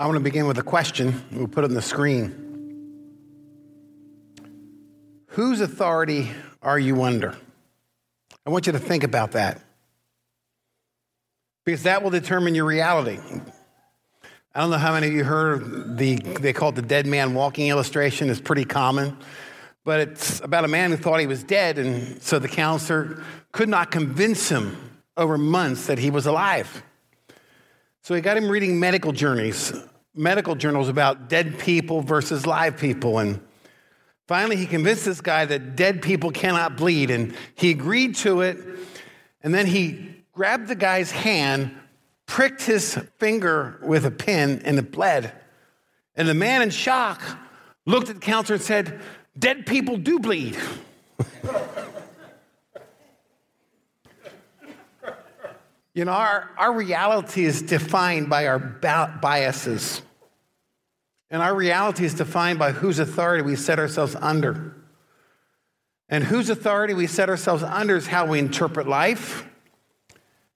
I want to begin with a question. We'll put it on the screen. Whose authority are you under? I want you to think about that, because that will determine your reality. I don't know how many of you heard they call it the dead man walking illustration. It's pretty common, but it's about a man who thought he was dead, and so the counselor could not convince him over months that he was alive. So he got him reading medical journals about dead people versus live people. And finally, he convinced this guy that dead people cannot bleed. And he agreed to it. And then he grabbed the guy's hand, pricked his finger with a pin, and it bled. And the man in shock looked at the counselor and said, "Dead people do bleed." You know, our reality is defined by our biases. And our reality is defined by whose authority we set ourselves under. And whose authority we set ourselves under is how we interpret life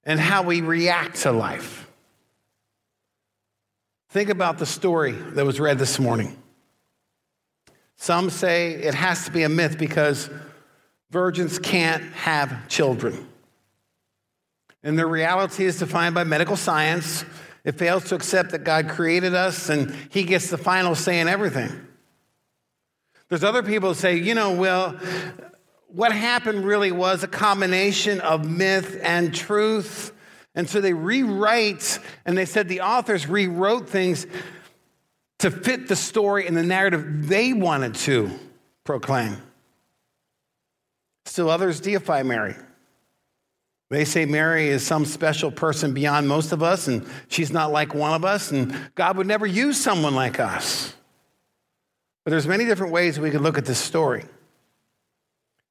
and how we react to life. Think about the story that was read this morning. Some say it has to be a myth because virgins can't have children. And the reality is defined by medical science. It fails to accept that God created us and he gets the final say in everything. There's other people who say, you know, well, what happened really was a combination of myth and truth. And so they rewrite, and they said the authors rewrote things to fit the story and the narrative they wanted to proclaim. Still others deify Mary. They say Mary is some special person beyond most of us, and she's not like one of us, and God would never use someone like us. But there's many different ways we could look at this story.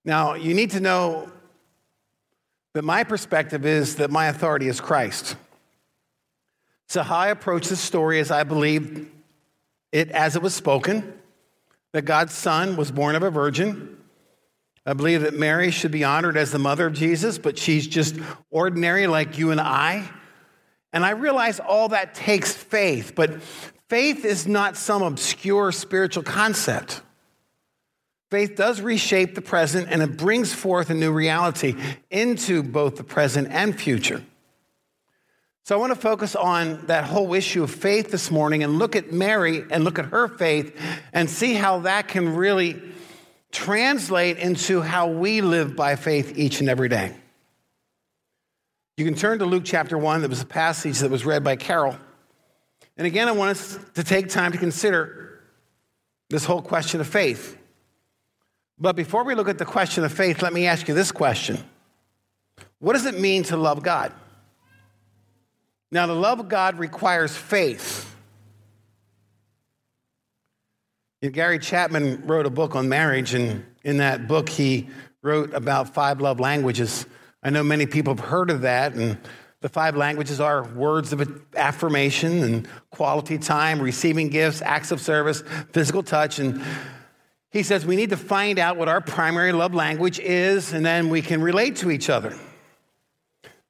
Now, you need to know that my perspective is that my authority is Christ. So how I approach this story is I believe it as it was spoken, that God's Son was born of a virgin. I believe that Mary should be honored as the mother of Jesus, but she's just ordinary like you and I. And I realize all that takes faith, but faith is not some obscure spiritual concept. Faith does reshape the present, and it brings forth a new reality into both the present and future. So I want to focus on that whole issue of faith this morning and look at Mary and look at her faith and see how that can really translate into how we live by faith each and every day. You can turn to Luke chapter 1. That was a passage that was read by Carol. And again, I want us to take time to consider this whole question of faith. But before we look at the question of faith, let me ask you this question. What does it mean to love God? Now, to love God requires faith. Gary Chapman wrote a book on marriage, and in that book he wrote about 5 love languages. I know many people have heard of that, and the 5 languages are words of affirmation and quality time, receiving gifts, acts of service, physical touch. And he says we need to find out what our primary love language is, and then we can relate to each other.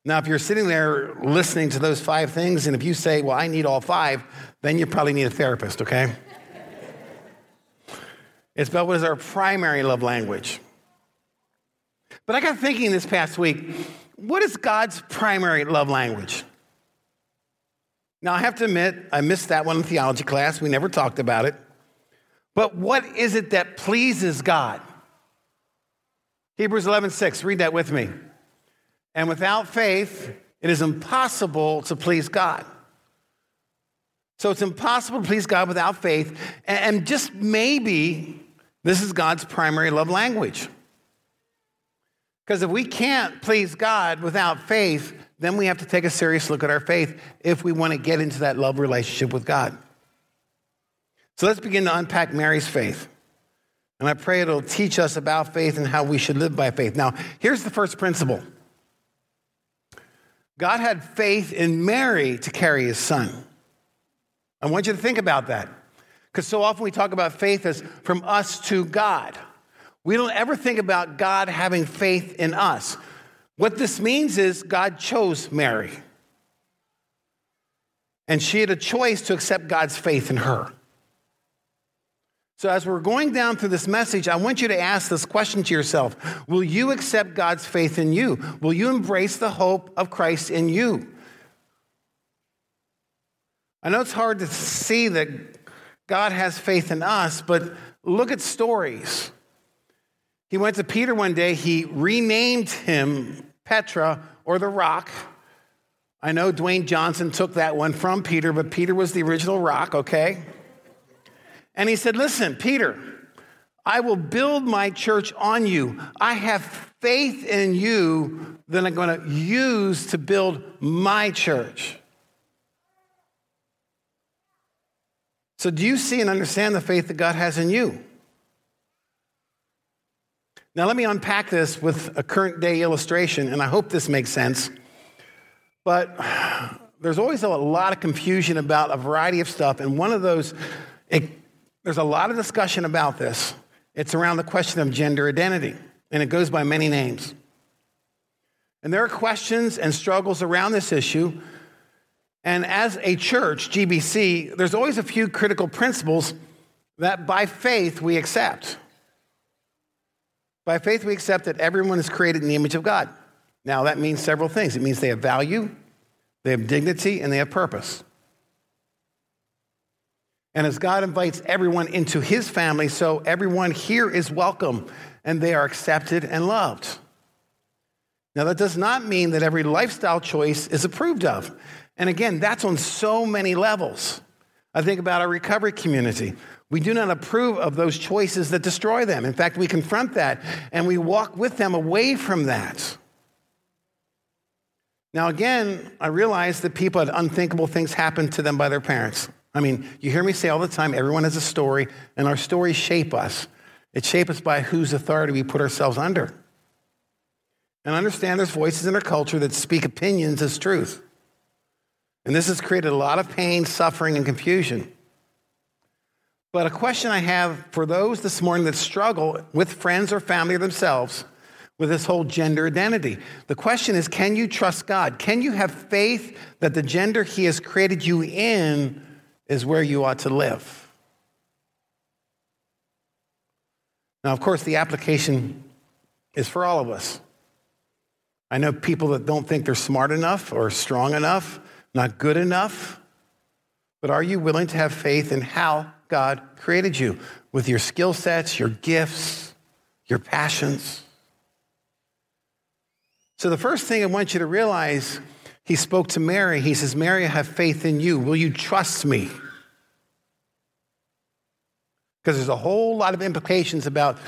Now, if you're sitting there listening to those 5 things, and if you say, well, I need all 5, then you probably need a therapist, okay? It's about what is our primary love language. But I got thinking this past week, what is God's primary love language? Now, I have to admit, I missed that one in theology class. We never talked about it. But what is it that pleases God? Hebrews 11:6, read that with me. And without faith, it is impossible to please God. So it's impossible to please God without faith. And just maybe this is God's primary love language. Because if we can't please God without faith, then we have to take a serious look at our faith if we want to get into that love relationship with God. So let's begin to unpack Mary's faith. And I pray it'll teach us about faith and how we should live by faith. Now, here's the first principle. God had faith in Mary to carry his son. I want you to think about that, because so often we talk about faith as from us to God. We don't ever think about God having faith in us. What this means is God chose Mary. And she had a choice to accept God's faith in her. So as we're going down through this message, I want you to ask this question to yourself. Will you accept God's faith in you? Will you embrace the hope of Christ in you? I know it's hard to see that God has faith in us, but look at stories. He went to Peter one day. He renamed him Petra, or the rock. I know Dwayne Johnson took that one from Peter, but Peter was the original rock, okay? And he said, listen, Peter, I will build my church on you. I have faith in you that I'm going to use to build my church. So do you see and understand the faith that God has in you? Now let me unpack this with a current day illustration, and I hope this makes sense. But there's always a lot of confusion about a variety of stuff, and one of those, there's a lot of discussion about this. It's around the question of gender identity, and it goes by many names. And there are questions and struggles around this issue, and as a church, GBC, there's always a few critical principles that by faith we accept. By faith, we accept that everyone is created in the image of God. Now, that means several things. It means they have value, they have dignity, and they have purpose. And as God invites everyone into his family, so everyone here is welcome, and they are accepted and loved. Now, that does not mean that every lifestyle choice is approved of. And again, that's on so many levels. I think about our recovery community. We do not approve of those choices that destroy them. In fact, we confront that, and we walk with them away from that. Now, again, I realize that people had unthinkable things happen to them by their parents. I mean, you hear me say all the time, everyone has a story, and our stories shape us. It shapes us by whose authority we put ourselves under. And understand there's voices in our culture that speak opinions as truth. And this has created a lot of pain, suffering, and confusion. But a question I have for those this morning that struggle with friends or family or themselves with this whole gender identity. The question is, can you trust God? Can you have faith that the gender he has created you in is where you ought to live? Now, of course, the application is for all of us. I know people that don't think they're smart enough or strong enough, not good enough. But are you willing to have faith in how God created you with your skill sets, your gifts, your passions? So the first thing I want you to realize, he spoke to Mary. He says, Mary, I have faith in you. Will you trust me? Because there's a whole lot of implications about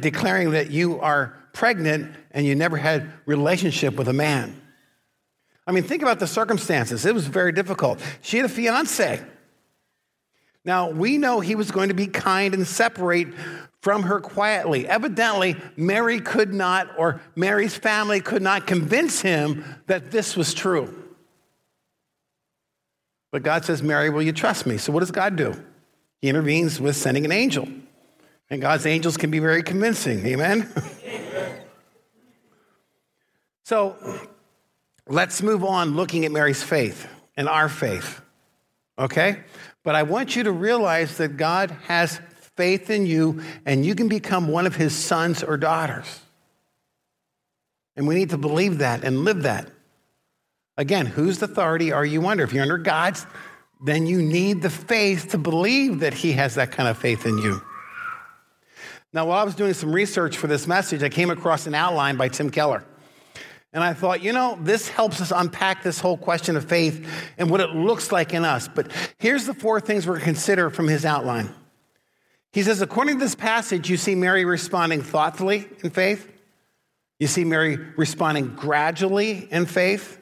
declaring that you are pregnant and you never had relationship with a man. I mean, think about the circumstances. It was very difficult. She had a fiance. Now, we know he was going to be kind and separate from her quietly. Evidently, Mary could not, or Mary's family could not convince him that this was true. But God says, Mary, will you trust me? So what does God do? He intervenes with sending an angel. And God's angels can be very convincing. Amen? So let's move on looking at Mary's faith and our faith, okay? But I want you to realize that God has faith in you, and you can become one of his sons or daughters. And we need to believe that and live that. Again, whose authority are you under? If you're under God's, then you need the faith to believe that he has that kind of faith in you. Now, while I was doing some research for this message, I came across an outline by Tim Keller. And I thought, you know, this helps us unpack this whole question of faith and what it looks like in us. But here's the four things we're going to consider from his outline. He says, according to this passage, you see Mary responding thoughtfully in faith. You see Mary responding gradually in faith.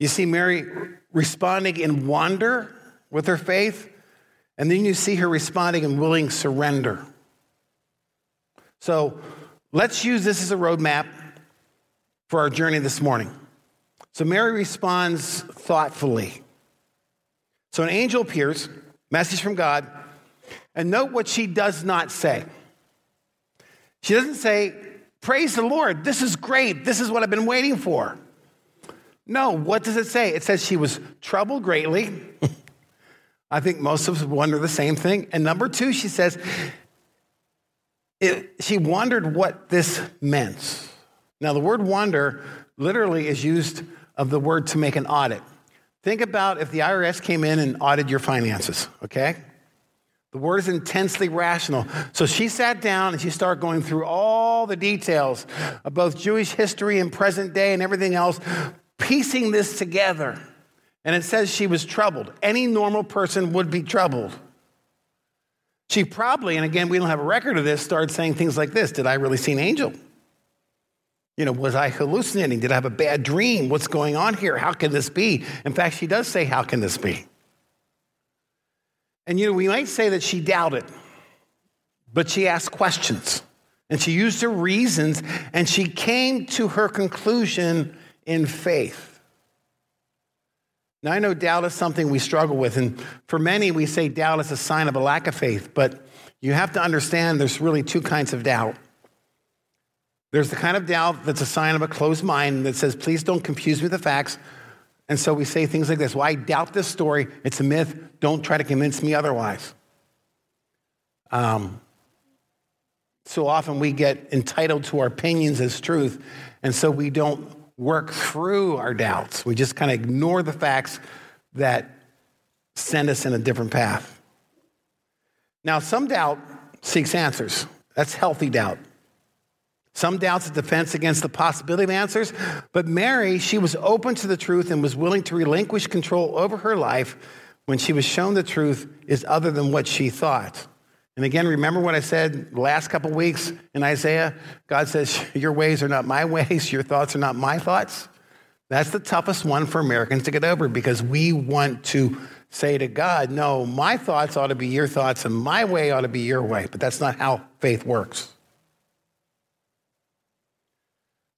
You see Mary responding in wonder with her faith. And then you see her responding in willing surrender. So let's use this as a roadmap for our journey this morning. So Mary responds thoughtfully. So an angel appears, message from God, and note what she does not say. She doesn't say, praise the Lord, this is great, this is what I've been waiting for. No, what does it say? It says she was troubled greatly. I think most of us wonder the same thing. And number two, she says, she wondered what this meant. Now, the word wonder literally is used of the word to make an audit. Think about if the IRS came in and audited your finances, okay? The word is intensely rational. So she sat down and she started going through all the details of both Jewish history and present day and everything else, piecing this together. And it says she was troubled. Any normal person would be troubled. She probably, and again, we don't have a record of this, started saying things like this. Did I really see an angel? You know, was I hallucinating? Did I have a bad dream? What's going on here? How can this be? In fact, she does say, how can this be? And, you know, we might say that she doubted, but she asked questions, and she used her reasons, and she came to her conclusion in faith. Now, I know doubt is something we struggle with, and for many, we say doubt is a sign of a lack of faith, but you have to understand there's really two kinds of doubt. There's the kind of doubt that's a sign of a closed mind that says, please don't confuse me with the facts. And so we say things like this. Well, I doubt this story. It's a myth. Don't try to convince me otherwise. So often we get entitled to our opinions as truth, and so we don't work through our doubts. We just kind of ignore the facts that send us in a different path. Now, some doubt seeks answers. That's healthy doubt. Some doubts a defense against the possibility of answers, but Mary, she was open to the truth and was willing to relinquish control over her life when she was shown the truth is other than what she thought. And again, remember what I said the last couple weeks in Isaiah? God says, your ways are not my ways, your thoughts are not my thoughts. That's the toughest one for Americans to get over because we want to say to God, no, my thoughts ought to be your thoughts and my way ought to be your way, but that's not how faith works.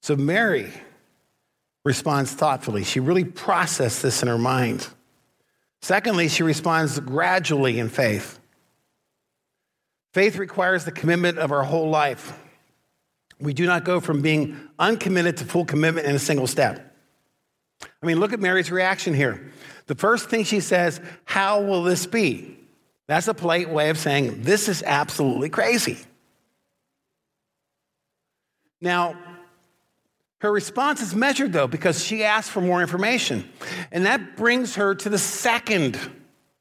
So Mary responds thoughtfully. She really processed this in her mind. Secondly, she responds gradually in faith. Faith requires the commitment of our whole life. We do not go from being uncommitted to full commitment in a single step. I mean, look at Mary's reaction here. The first thing she says, how will this be? That's a polite way of saying, this is absolutely crazy. Now, her response is measured, though, because she asked for more information. And that brings her to the second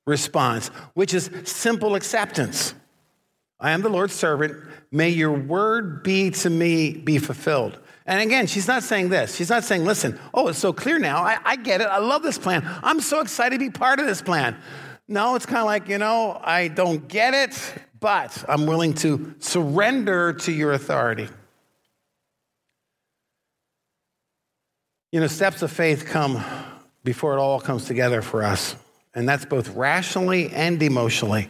response, which is simple acceptance. I am the Lord's servant. May your word be to me be fulfilled. And again, she's not saying this. She's not saying, listen, oh, it's so clear now. I get it. I love this plan. I'm so excited to be part of this plan. No, it's kind of like, you know, I don't get it, but I'm willing to surrender to your authority. You know, steps of faith come before it all comes together for us. And that's both rationally and emotionally.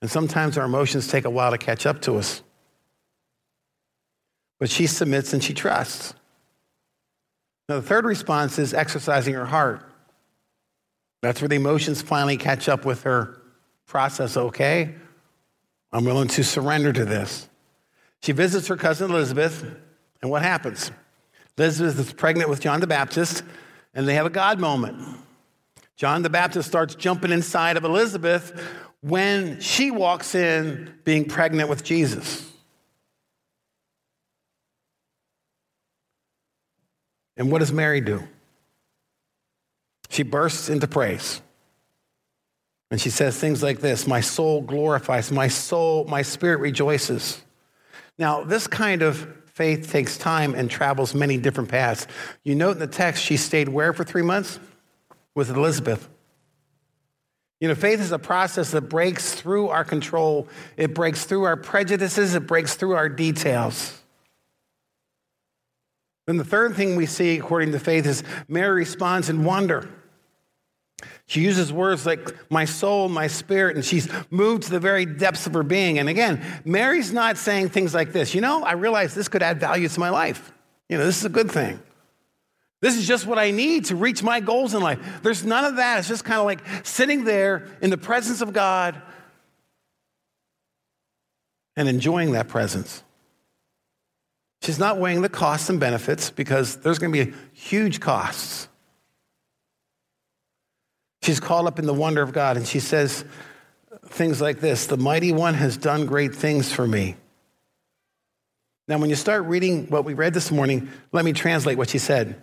And sometimes our emotions take a while to catch up to us. But she submits and she trusts. Now, the third response is exercising her heart. That's where the emotions finally catch up with her process. Okay, I'm willing to surrender to this. She visits her cousin Elizabeth, and what happens? Elizabeth is pregnant with John the Baptist, and they have a God moment. John the Baptist starts jumping inside of Elizabeth when she walks in being pregnant with Jesus. And what does Mary do? She bursts into praise. And she says things like this, my soul glorifies, my spirit rejoices. Now, this kind of faith takes time and travels many different paths. You note in the text, she stayed where for 3 months? With Elizabeth. You know, faith is a process that breaks through our control. It breaks through our prejudices. It breaks through our details. Then the third thing we see, according to faith, is Mary responds in wonder. She uses words like my soul, my spirit, and she's moved to the very depths of her being. And again, Mary's not saying things like this. You know, I realize this could add value to my life. You know, this is a good thing. This is just what I need to reach my goals in life. There's none of that. It's just kind of like sitting there in the presence of God and enjoying that presence. She's not weighing the costs and benefits because there's going to be huge costs She's caught up in the wonder of God, and she says things like this: the mighty one has done great things for me. Now, when you start reading what we read this morning, let me translate what she said.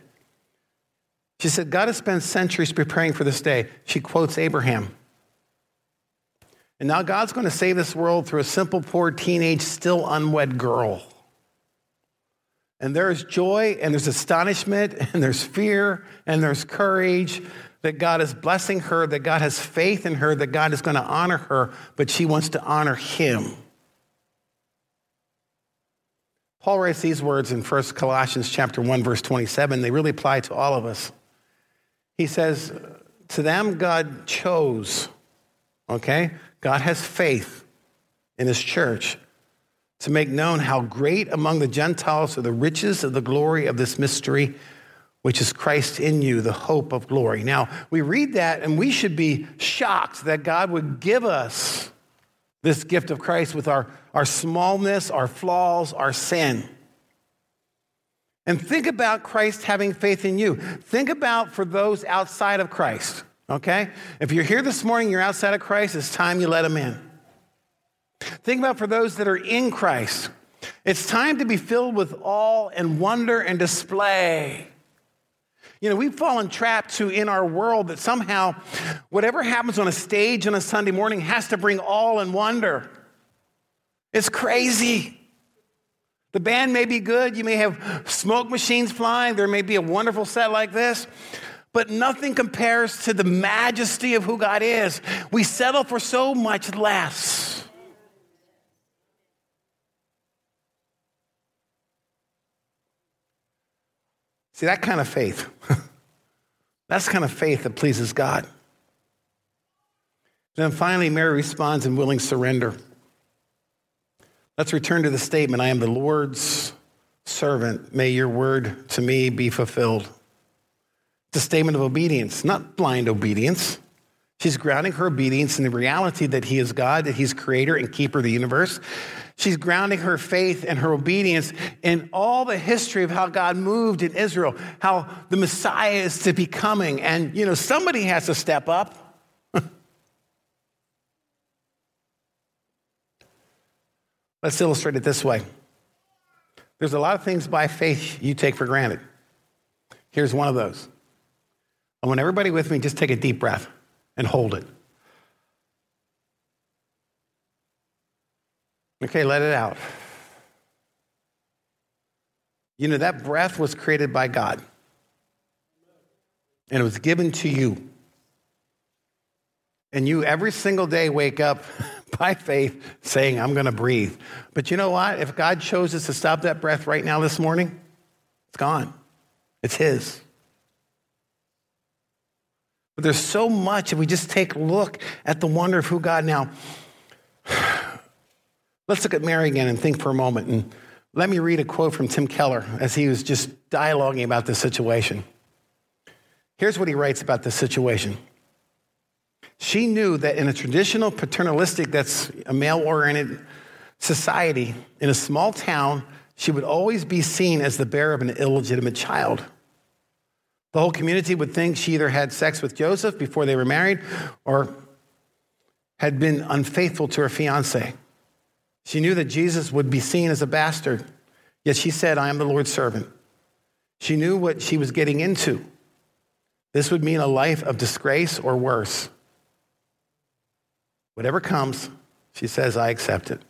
She said, God has spent centuries preparing for this day. She quotes Abraham. And now God's going to save this world through a simple, poor, teenage, still unwed girl. And there's joy, and there's astonishment, and there's fear, and there's courage that God is blessing her, that God has faith in her, that God is going to honor her, but she wants to honor him. Paul writes these words in 1 Colossians chapter 1, verse 27. They really apply to all of us. He says, to them, God chose, okay? God has faith in his church to make known how great among the Gentiles are the riches of the glory of this mystery, which is Christ in you, the hope of glory. Now, we read that, and we should be shocked that God would give us this gift of Christ with our smallness, our flaws, our sin. And think about Christ having faith in you. Think about for those outside of Christ, okay? If you're here this morning, you're outside of Christ, it's time you let him in. Think about for those that are in Christ. It's time to be filled with awe and wonder and display. You know, we've fallen trapped to in our world that somehow whatever happens on a stage on a Sunday morning has to bring awe and wonder. It's crazy. The band may be good. You may have smoke machines flying. There may be a wonderful set like this. But nothing compares to the majesty of who God is. We settle for so much less. See, that kind of faith, that's the kind of faith that pleases God. Then finally, Mary responds in willing surrender. Let's return to the statement, I am the Lord's servant. May your word to me be fulfilled. It's a statement of obedience, not blind obedience. She's grounding her obedience in the reality that he is God, that he's creator and keeper of the universe. She's grounding her faith and her obedience in all the history of how God moved in Israel, how the Messiah is to be coming. And, you know, somebody has to step up. Let's illustrate it this way. There's a lot of things by faith you take for granted. Here's one of those. I want everybody with me, just take a deep breath and hold it. Okay, let it out. You know, that breath was created by God. And it was given to you. And you every single day wake up by faith saying, I'm going to breathe. But you know what? If God chooses to stop that breath right now this morning, it's gone. It's his. But there's so much if we just take a look at the wonder of who God now. Let's look at Mary again and think for a moment. And let me read a quote from Tim Keller as he was just dialoguing about this situation. Here's what he writes about this situation. She knew that in a traditional paternalistic, that's a male-oriented society, in a small town, she would always be seen as the bearer of an illegitimate child. The whole community would think she either had sex with Joseph before they were married or had been unfaithful to her fiancé. She knew that Jesus would be seen as a bastard, yet she said, I am the Lord's servant. She knew what she was getting into. This would mean a life of disgrace or worse. Whatever comes, she says, I accept it.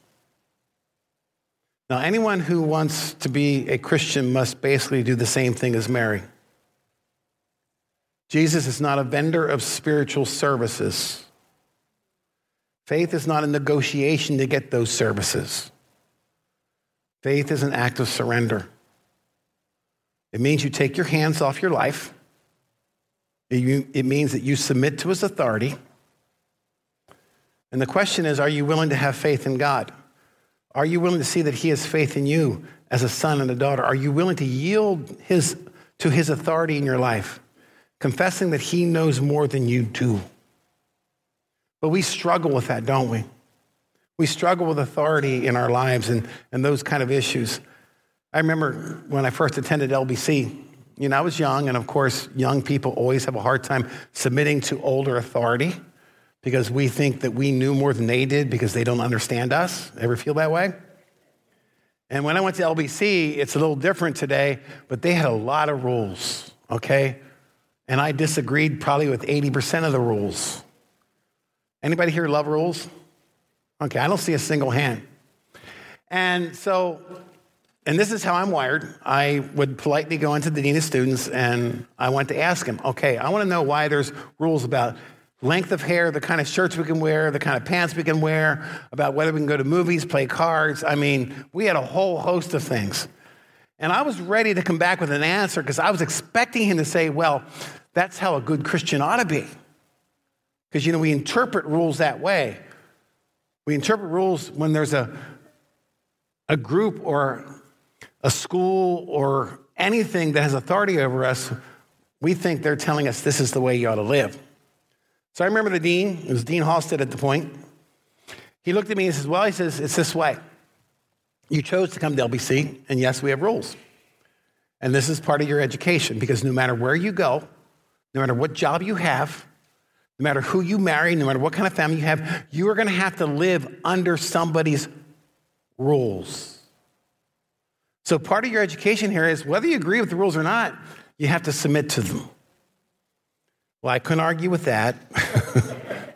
Now, anyone who wants to be a Christian must basically do the same thing as Mary. Jesus is not a vendor of spiritual services. Faith is not a negotiation to get those services. Faith is an act of surrender. It means you take your hands off your life. It means that you submit to his authority. And the question is, are you willing to have faith in God? Are you willing to see that he has faith in you as a son and a daughter? Are you willing to yield to his authority in your life, confessing that he knows more than you do? But we struggle with that, don't we? We struggle with authority in our lives and those kind of issues. I remember when I first attended LBC, You know, I was young, and of course, young people always have a hard time submitting to older authority because we think that we knew more than they did because they don't understand us. Ever feel that way? And when I went to LBC, it's a little different today, but they had a lot of rules, okay? And I disagreed probably with 80% of the rules. Anybody here love rules? Okay, I don't see a single hand. And so, and this is how I'm wired. I would politely go into the dean of students, and I went to ask him, okay, I want to know why there's rules about length of hair, the kind of shirts we can wear, the kind of pants we can wear, about whether we can go to movies, play cards. I mean, we had a whole host of things. And I was ready to come back with an answer because I was expecting him to say, well, that's how a good Christian ought to be. Because, you know, we interpret rules that way. We interpret rules when there's a group or a school or anything that has authority over us. We think they're telling us this is the way you ought to live. So I remember the dean, it was Dean Halstead at the point. He looked at me and says, well, he says, it's this way. You chose to come to LBC, and yes, we have rules. And this is part of your education, because no matter where you go, no matter what job you have, no matter who you marry, no matter what kind of family you have, you are going to have to live under somebody's rules. So part of your education here is whether you agree with the rules or not, you have to submit to them. Well, I couldn't argue with that,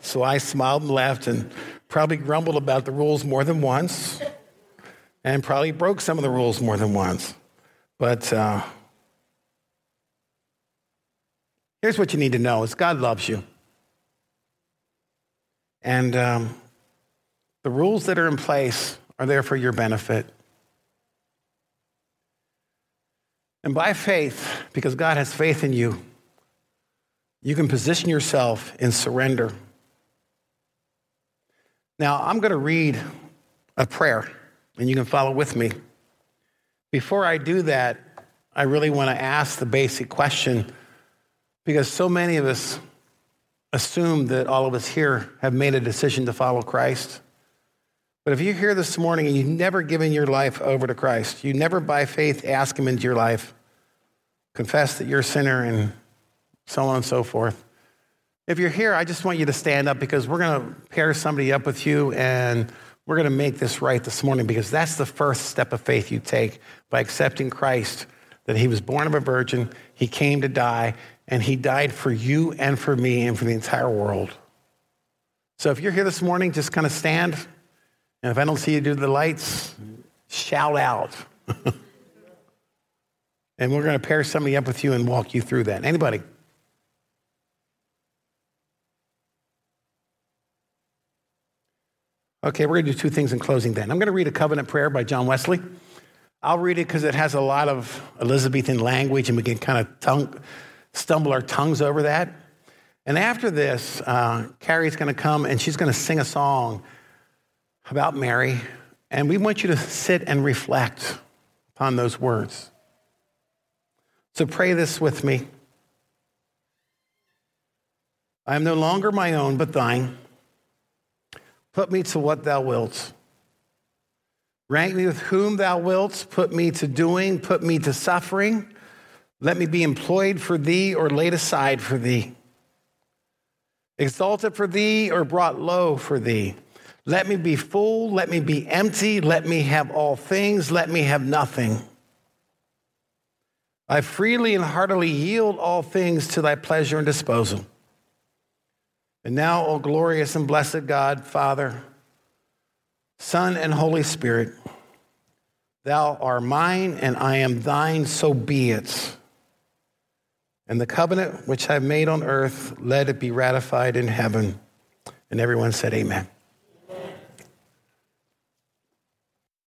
so I smiled and left and probably grumbled about the rules more than once and probably broke some of the rules more than once. But here's what you need to know is God loves you. And the rules that are in place are there for your benefit. And by faith, because God has faith in you, you can position yourself in surrender. Now, I'm going to read a prayer, and you can follow with me. Before I do that, I really want to ask the basic question, because so many of us assume that all of us here have made a decision to follow Christ. But if you're here this morning and you've never given your life over to Christ, you never by faith ask him into your life, confess that you're a sinner, and so on and so forth. If you're here, I just want you to stand up because we're going to pair somebody up with you and we're going to make this right this morning because that's the first step of faith you take by accepting Christ, that he was born of a virgin, he came to die, and he died for you and for me and for the entire world. So if you're here this morning, just kind of stand. And if I don't see you do the lights, shout out. And we're going to pair somebody up with you and walk you through that. Anybody? Okay, we're going to do two things in closing then. I'm going to read a covenant prayer by John Wesley. I'll read it because it has a lot of Elizabethan language, and we can kind of stumble our tongues over that. And after this, Carrie's going to come, and she's going to sing a song about Mary. And we want you to sit and reflect upon those words. So pray this with me. I am no longer my own, but thine. Put me to what thou wilt. Rank me with whom thou wilt. Put me to doing. Put me to suffering. Let me be employed for thee or laid aside for thee. Exalted for thee or brought low for thee. Let me be full. Let me be empty. Let me have all things. Let me have nothing. I freely and heartily yield all things to thy pleasure and disposal. And now, O glorious and blessed God, Father, Son, and Holy Spirit, thou art mine and I am thine, so be it. And the covenant which I have made on earth, let it be ratified in heaven. And everyone said amen.